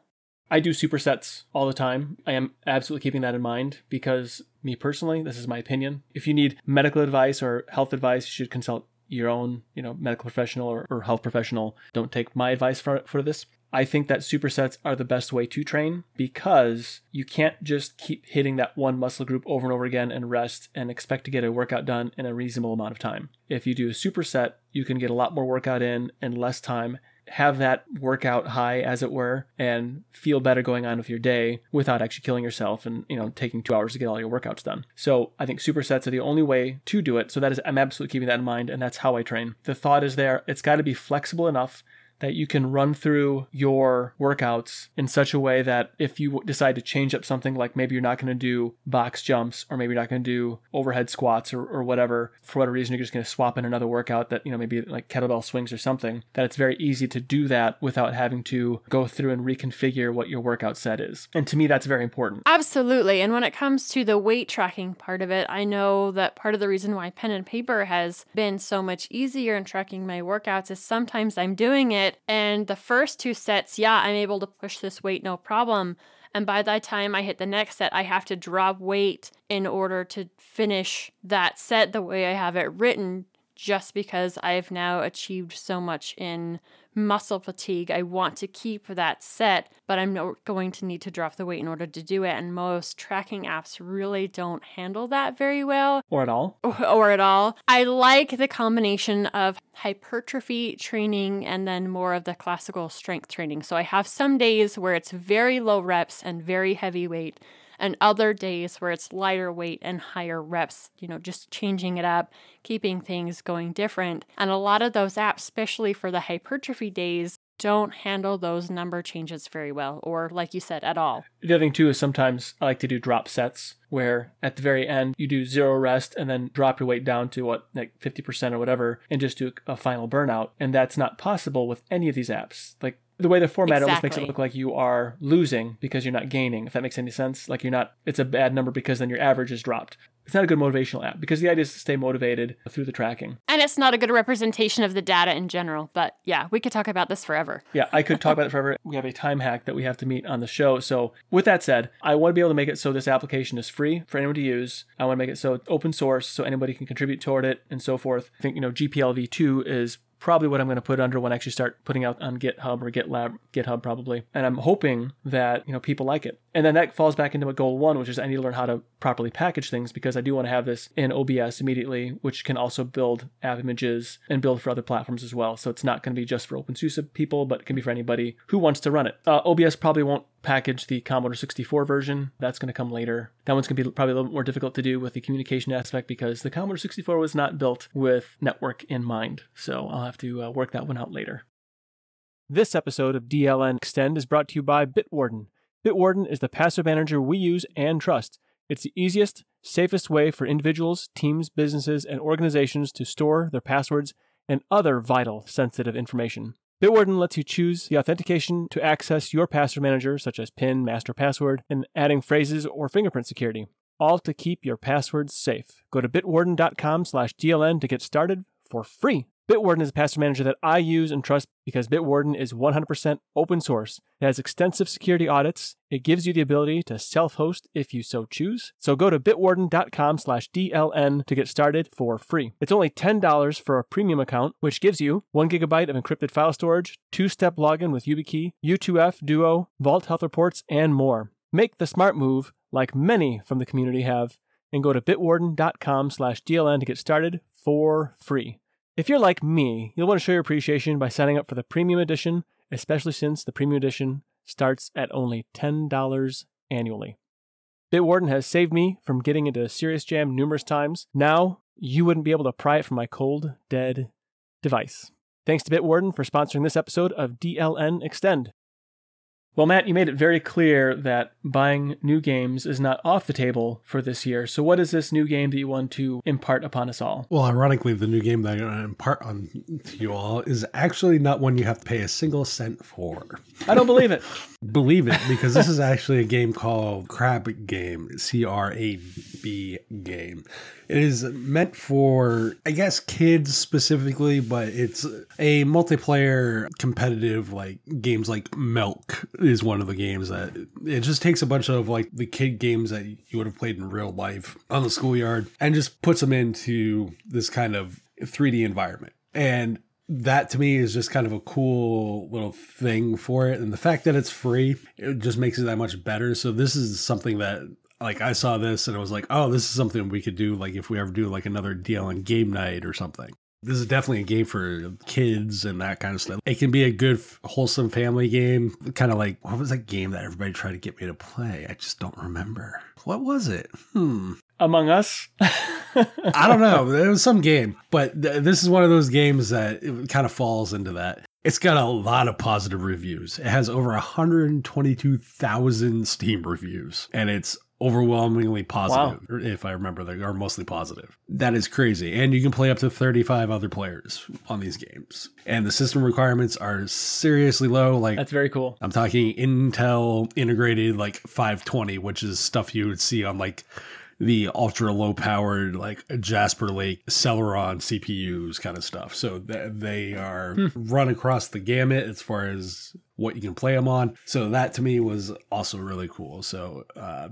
I do supersets all the time. I am absolutely keeping that in mind because me personally, this is my opinion. If you need medical advice or health advice, you should consult your own, you know, medical professional or health professional. Don't take my advice for this. I think that supersets are the best way to train because you can't just keep hitting that one muscle group over and over again and rest and expect to get a workout done in a reasonable amount of time. If you do a superset, you can get a lot more workout in less time, have that workout high, as it were, and feel better going on with your day without actually killing yourself and, you know, taking 2 hours to get all your workouts done. So I think supersets are the only way to do it. So that is, I'm absolutely keeping that in mind, and that's how I train. The thought is there, it's got to be flexible enough that you can run through your workouts in such a way that if you decide to change up something, like maybe you're not going to do box jumps or maybe you're not going to do overhead squats or whatever, for whatever reason, you're just going to swap in another workout that, you know, maybe like kettlebell swings or something, that it's very easy to do that without having to go through and reconfigure what your workout set is. And to me, that's very important. Absolutely. And when it comes to the weight tracking part of it, I know that part of the reason why pen and paper has been so much easier in tracking my workouts is sometimes I'm doing it and the first 2 sets, yeah, I'm able to push this weight, no problem. And by the time I hit the next set, I have to drop weight in order to finish that set the way I have it written, just because I've now achieved so much in muscle fatigue. I want to keep that set, but I'm not going to need to drop the weight in order to do it. And most tracking apps really don't handle that very well. Or at all. Or at all. I like the combination of hypertrophy training and then more of the classical strength training. So I have some days where it's very low reps and very heavy weight, and other days where it's lighter weight and higher reps, you know, just changing it up, keeping things going different. And a lot of those apps, especially for the hypertrophy days, don't handle those number changes very well, or like you said, at all. The other thing too is sometimes I like to do drop sets where at the very end you do zero rest and then drop your weight down to what, like 50% or whatever, and just do a final burnout. And that's not possible with any of these apps. Like the way they're formatted almost makes it look like you are losing because you're not gaining, if that makes any sense. Like you're not, it's a bad number because then your average is dropped. It's not a good motivational app because the idea is to stay motivated through the tracking. And it's not a good representation of the data in general. But yeah, we could talk about this forever. Yeah, I could talk about it forever. We have a time hack that we have to meet on the show. So with that said, I want to be able to make it so this application is free for anyone to use. I want to make it so it's open source so anybody can contribute toward it and so forth. I think, you know, GPLv2 is probably what I'm going to put under when I actually start putting out on GitHub or GitLab, GitHub probably. And I'm hoping that, you know, people like it. And then that falls back into a goal one, which is I need to learn how to properly package things because I do want to have this in OBS immediately, which can also build app images and build for other platforms as well. So it's not going to be just for OpenSUSE people, but it can be for anybody who wants to run it. OBS probably won't package the Commodore 64 version. That's going to come later. That one's going to be probably a little more difficult to do with the communication aspect because the Commodore 64 was not built with network in mind. So I'll have to work that one out later. This episode of DLN Extend is brought to you by Bitwarden. Bitwarden is the password manager we use and trust. It's the easiest, safest way for individuals, teams, businesses, and organizations to store their passwords and other vital, sensitive information. Bitwarden lets you choose the authentication to access your password manager, such as PIN, master password, and adding phrases or fingerprint security, all to keep your passwords safe. Go to bitwarden.com/DLN to get started for free. Bitwarden is a password manager that I use and trust because Bitwarden is 100% open source. It has extensive security audits. It gives you the ability to self-host if you so choose. So go to bitwarden.com/DLN to get started for free. It's only $10 for a premium account, which gives you 1 gigabyte of encrypted file storage, 2-step login with YubiKey, U2F, Duo, Vault Health Reports, and more. Make the smart move like many from the community have and go to bitwarden.com/DLN to get started for free. If you're like me, you'll want to show your appreciation by signing up for the Premium Edition, especially since the Premium Edition starts at only $10 annually. Bitwarden has saved me from getting into a serious jam numerous times. Now, you wouldn't be able to pry it from my cold, dead device. Thanks to Bitwarden for sponsoring this episode of DLN Extend. Well, Matt, you made it very clear that buying new games is not off the table for this year. So what is this new game that you want to impart upon us all? Well, ironically, the new game that I'm going to impart on to you all is actually not one you have to pay a single cent for. I don't believe it. Believe it, because this is actually a game called Crab Game, C-R-A-B game. It is meant for, I guess, kids specifically, but it's a multiplayer competitive, like games like Milk is one of the games that it just takes a bunch of like the kid games that you would have played in real life on the schoolyard and just puts them into this kind of 3D environment. And that to me is just kind of a cool little thing for it. And the fact that it's free, it just makes it that much better. So this is something that like I saw this and I was like, oh, this is something we could do. Like if we ever do like another DLN game night or something. This is definitely a game for kids and that kind of stuff. It can be a good, wholesome family game. Kind of like, what was that game that everybody tried to get me to play? I just don't remember. What was it? Among Us? I don't know. It was some game. But this is one of those games that it kind of falls into that. It's got a lot of positive reviews. It has over 122,000 Steam reviews. And it's overwhelmingly positive. Wow. If I remember, they are mostly positive. That is crazy. And you can play up to 35 other players on these games. And the system requirements are seriously low. Like that's very cool. I'm talking Intel integrated like 520, which is stuff you would see on like the ultra low powered like Jasper Lake Celeron CPUs kind of stuff. So they are run across the gamut as far as what you can play them on. So that to me was also really cool. So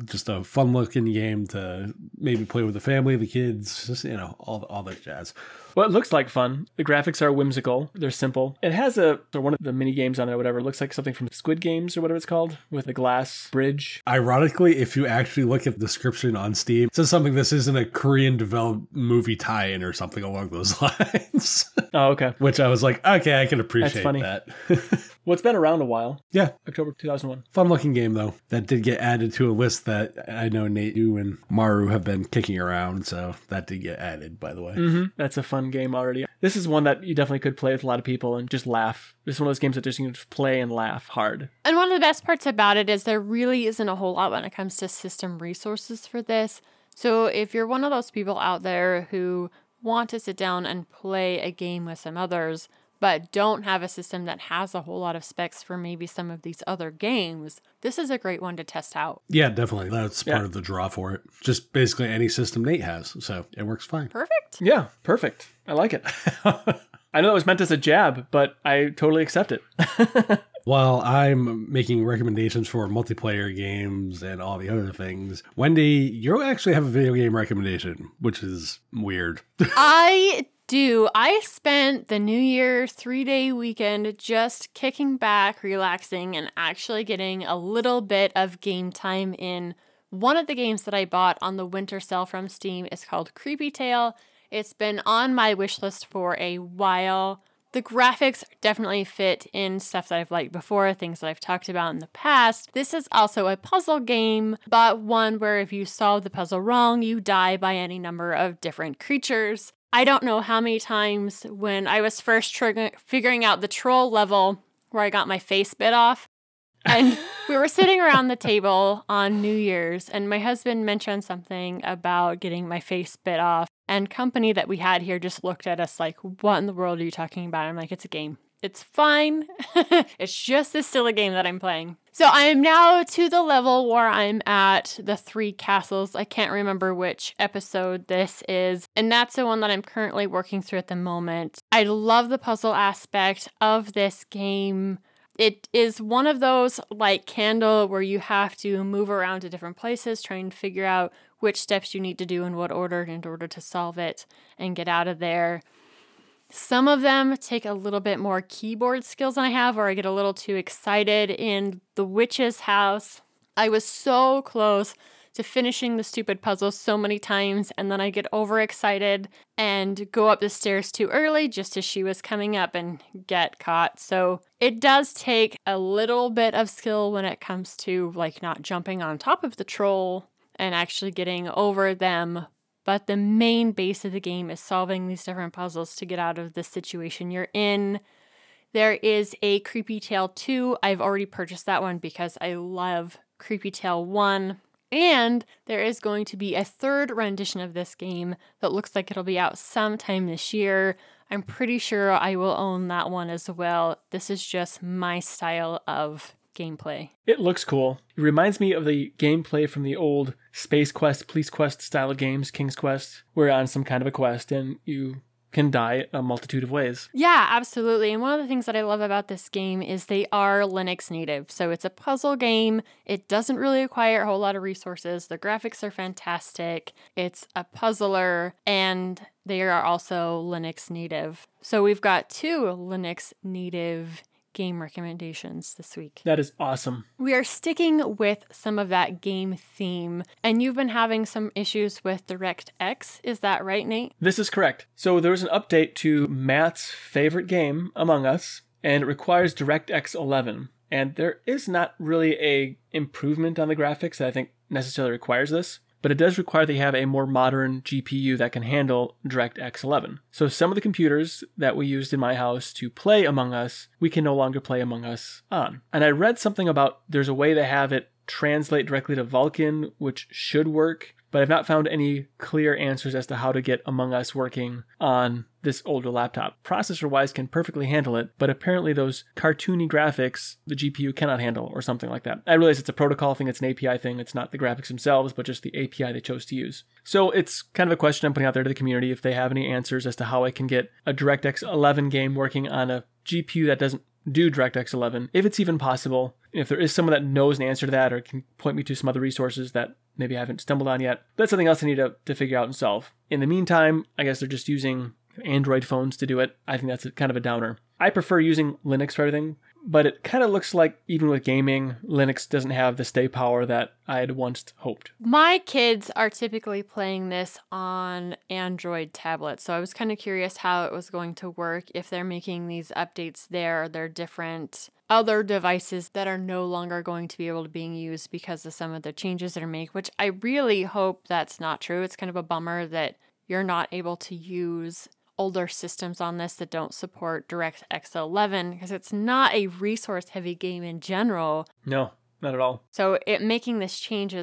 just a fun looking game to maybe play with the family, the kids, just, you know, all that jazz. Well, it looks like fun. The graphics are whimsical. They're simple. It has one of the mini games on it or whatever. It looks like something from Squid Games or whatever it's called with a glass bridge. Ironically, if you actually look at the description on Steam, it says something this isn't a Korean developed movie tie-in or something along those lines. Oh, okay. Which I was like, okay, I can appreciate that. That's funny. Well, it's been around a while. Yeah. October 2001. Fun looking game, though. That did get added to a list that I know Nate, you, and Maru have been kicking around. So that did get added, by the way. Mm-hmm. That's a fun fun game already. This is one that you definitely could play with a lot of people and just laugh. It's one of those games that just you can just play and laugh hard. And one of the best parts about it is there really isn't a whole lot when it comes to system resources for this. So if you're one of those people out there who want to sit down and play a game with some others, but don't have a system that has a whole lot of specs for maybe some of these other games, this is a great one to test out. Yeah, definitely. That's part of the draw for it. Just basically any system Nate has, so it works fine. Perfect. Yeah, perfect. I like it. I know it was meant as a jab, but I totally accept it. While I'm making recommendations for multiplayer games and all the other things, Wendy, you actually have a video game recommendation, which is weird. I spent the New Year 3-day weekend just kicking back, relaxing, and actually getting a little bit of game time in. One of the games that I bought on the winter sale from Steam is called Creepy Tale. It's been on my wish list for a while. The graphics definitely fit in stuff that I've liked before, things that I've talked about in the past. This is also a puzzle game, but one where if you solve the puzzle wrong, you die by any number of different creatures. I don't know how many times when I was first figuring out the troll level where I got my face bit off, and we were sitting around the table on New Year's, and my husband mentioned something about getting my face bit off, and company that we had here just looked at us like, what in the world are you talking about? I'm like, it's a game. It's fine. It's just as still a game that I'm playing. So I am now to the level where I'm at the 3 castles. I can't remember which episode this is. And that's the one that I'm currently working through at the moment. I love the puzzle aspect of this game. It is one of those like Candle where you have to move around to different places, try and figure out which steps you need to do in what order in order to solve it and get out of there. Some of them take a little bit more keyboard skills than I have, or I get a little too excited. In the witch's house, I was so close to finishing the stupid puzzle so many times, and then I get overexcited and go up the stairs too early just as she was coming up and get caught. So it does take a little bit of skill when it comes to like not jumping on top of the troll and actually getting over them. But the main base of the game is solving these different puzzles to get out of the situation you're in. There is a Creepy Tale 2. I've already purchased that one because I love Creepy Tale 1. And there is going to be a third rendition of this game that looks like it'll be out sometime this year. I'm pretty sure I will own that one as well. This is just my style of gameplay. It looks cool. It reminds me of the gameplay from the old Space Quest, Police Quest style games, King's Quest, where you're on some kind of a quest and you can die a multitude of ways. Yeah, absolutely. And one of the things that I love about this game is they are Linux native. So it's a puzzle game. It doesn't really require a whole lot of resources. The graphics are fantastic. It's a puzzler, and they are also Linux native. So we've got 2 Linux native game recommendations this week. That is awesome. We are sticking with some of that game theme, and you've been having some issues with DirectX. Is that right, Nate? This is correct. So there was an update to Matt's favorite game, Among Us, and it requires DirectX 11. And there is not really an improvement on the graphics that I think necessarily requires this, but it does require that you have a more modern GPU that can handle DirectX 11. So some of the computers that we used in my house to play Among Us, we can no longer play Among Us on. And I read something about there's a way to have it translate directly to Vulkan, which should work, but I've not found any clear answers as to how to get Among Us working on this older laptop. Processor-wise can perfectly handle it, but apparently those cartoony graphics, the GPU cannot handle or something like that. I realize it's a protocol thing, it's an API thing, it's not the graphics themselves, but just the API they chose to use. So it's kind of a question I'm putting out there to the community if they have any answers as to how I can get a DirectX 11 game working on a GPU that doesn't do DirectX 11, if it's even possible. If there is someone that knows an answer to that or can point me to some other resources that maybe I haven't stumbled on yet, that's something else I need to figure out and solve. In the meantime, I guess they're just using Android phones to do it. I think that's kind of a downer. I prefer using Linux for everything, but it kind of looks like even with gaming, Linux doesn't have the stay power that I had once hoped. My kids are typically playing this on Android tablets, so I was kind of curious how it was going to work if they're making these updates there, or they're different other devices that are no longer going to be able to being used because of some of the changes that are made, which I really hope that's not true. It's kind of a bummer that you're not able to use older systems on this that don't support DirectX 11, because it's not a resource-heavy game in general. No, not at all. So making this change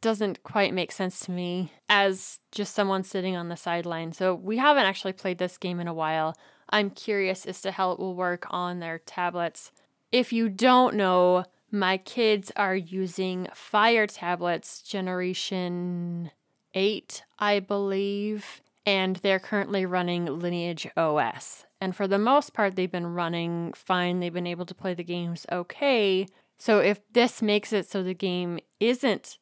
doesn't quite make sense to me as just someone sitting on the sideline. So we haven't actually played this game in a while. I'm curious as to how it will work on their tablets. If you don't know, my kids are using Fire tablets generation 8, I believe, and they're currently running Lineage OS. And for the most part, they've been running fine. They've been able to play the games okay. So if this makes it so the game isn't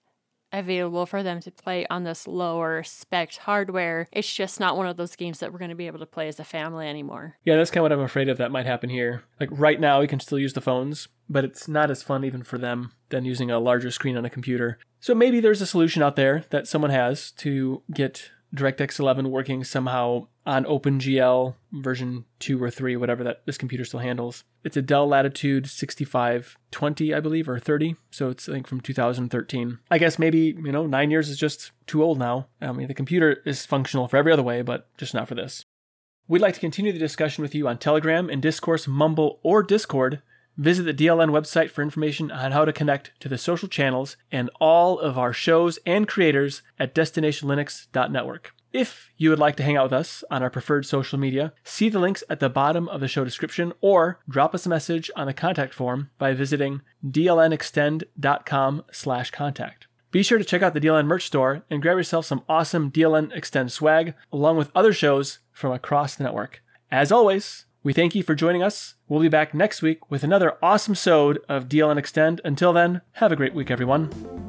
available for them to play on this lower spec hardware, it's just not one of those games that we're going to be able to play as a family anymore. Yeah, that's kind of what I'm afraid of that might happen here. Like right now, we can still use the phones, but it's not as fun even for them than using a larger screen on a computer. So maybe there's a solution out there that someone has to get DirectX 11 working somehow on OpenGL version 2 or 3, whatever that this computer still handles. It's a Dell Latitude 6520, I believe, or 30. So it's, I think, from 2013. I guess maybe, 9 years is just too old now. I mean, the computer is functional for every other way, but just not for this. We'd like to continue the discussion with you on Telegram and Discourse, Mumble, or Discord. Visit the DLN website for information on how to connect to the social channels and all of our shows and creators at destinationlinux.network. If you would like to hang out with us on our preferred social media, see the links at the bottom of the show description or drop us a message on the contact form by visiting dlnextend.com/contact. Be sure to check out the DLN merch store and grab yourself some awesome DLN Extend swag along with other shows from across the network. As always, we thank you for joining us. We'll be back next week with another awesome episode of DLN Extend. Until then, have a great week, everyone.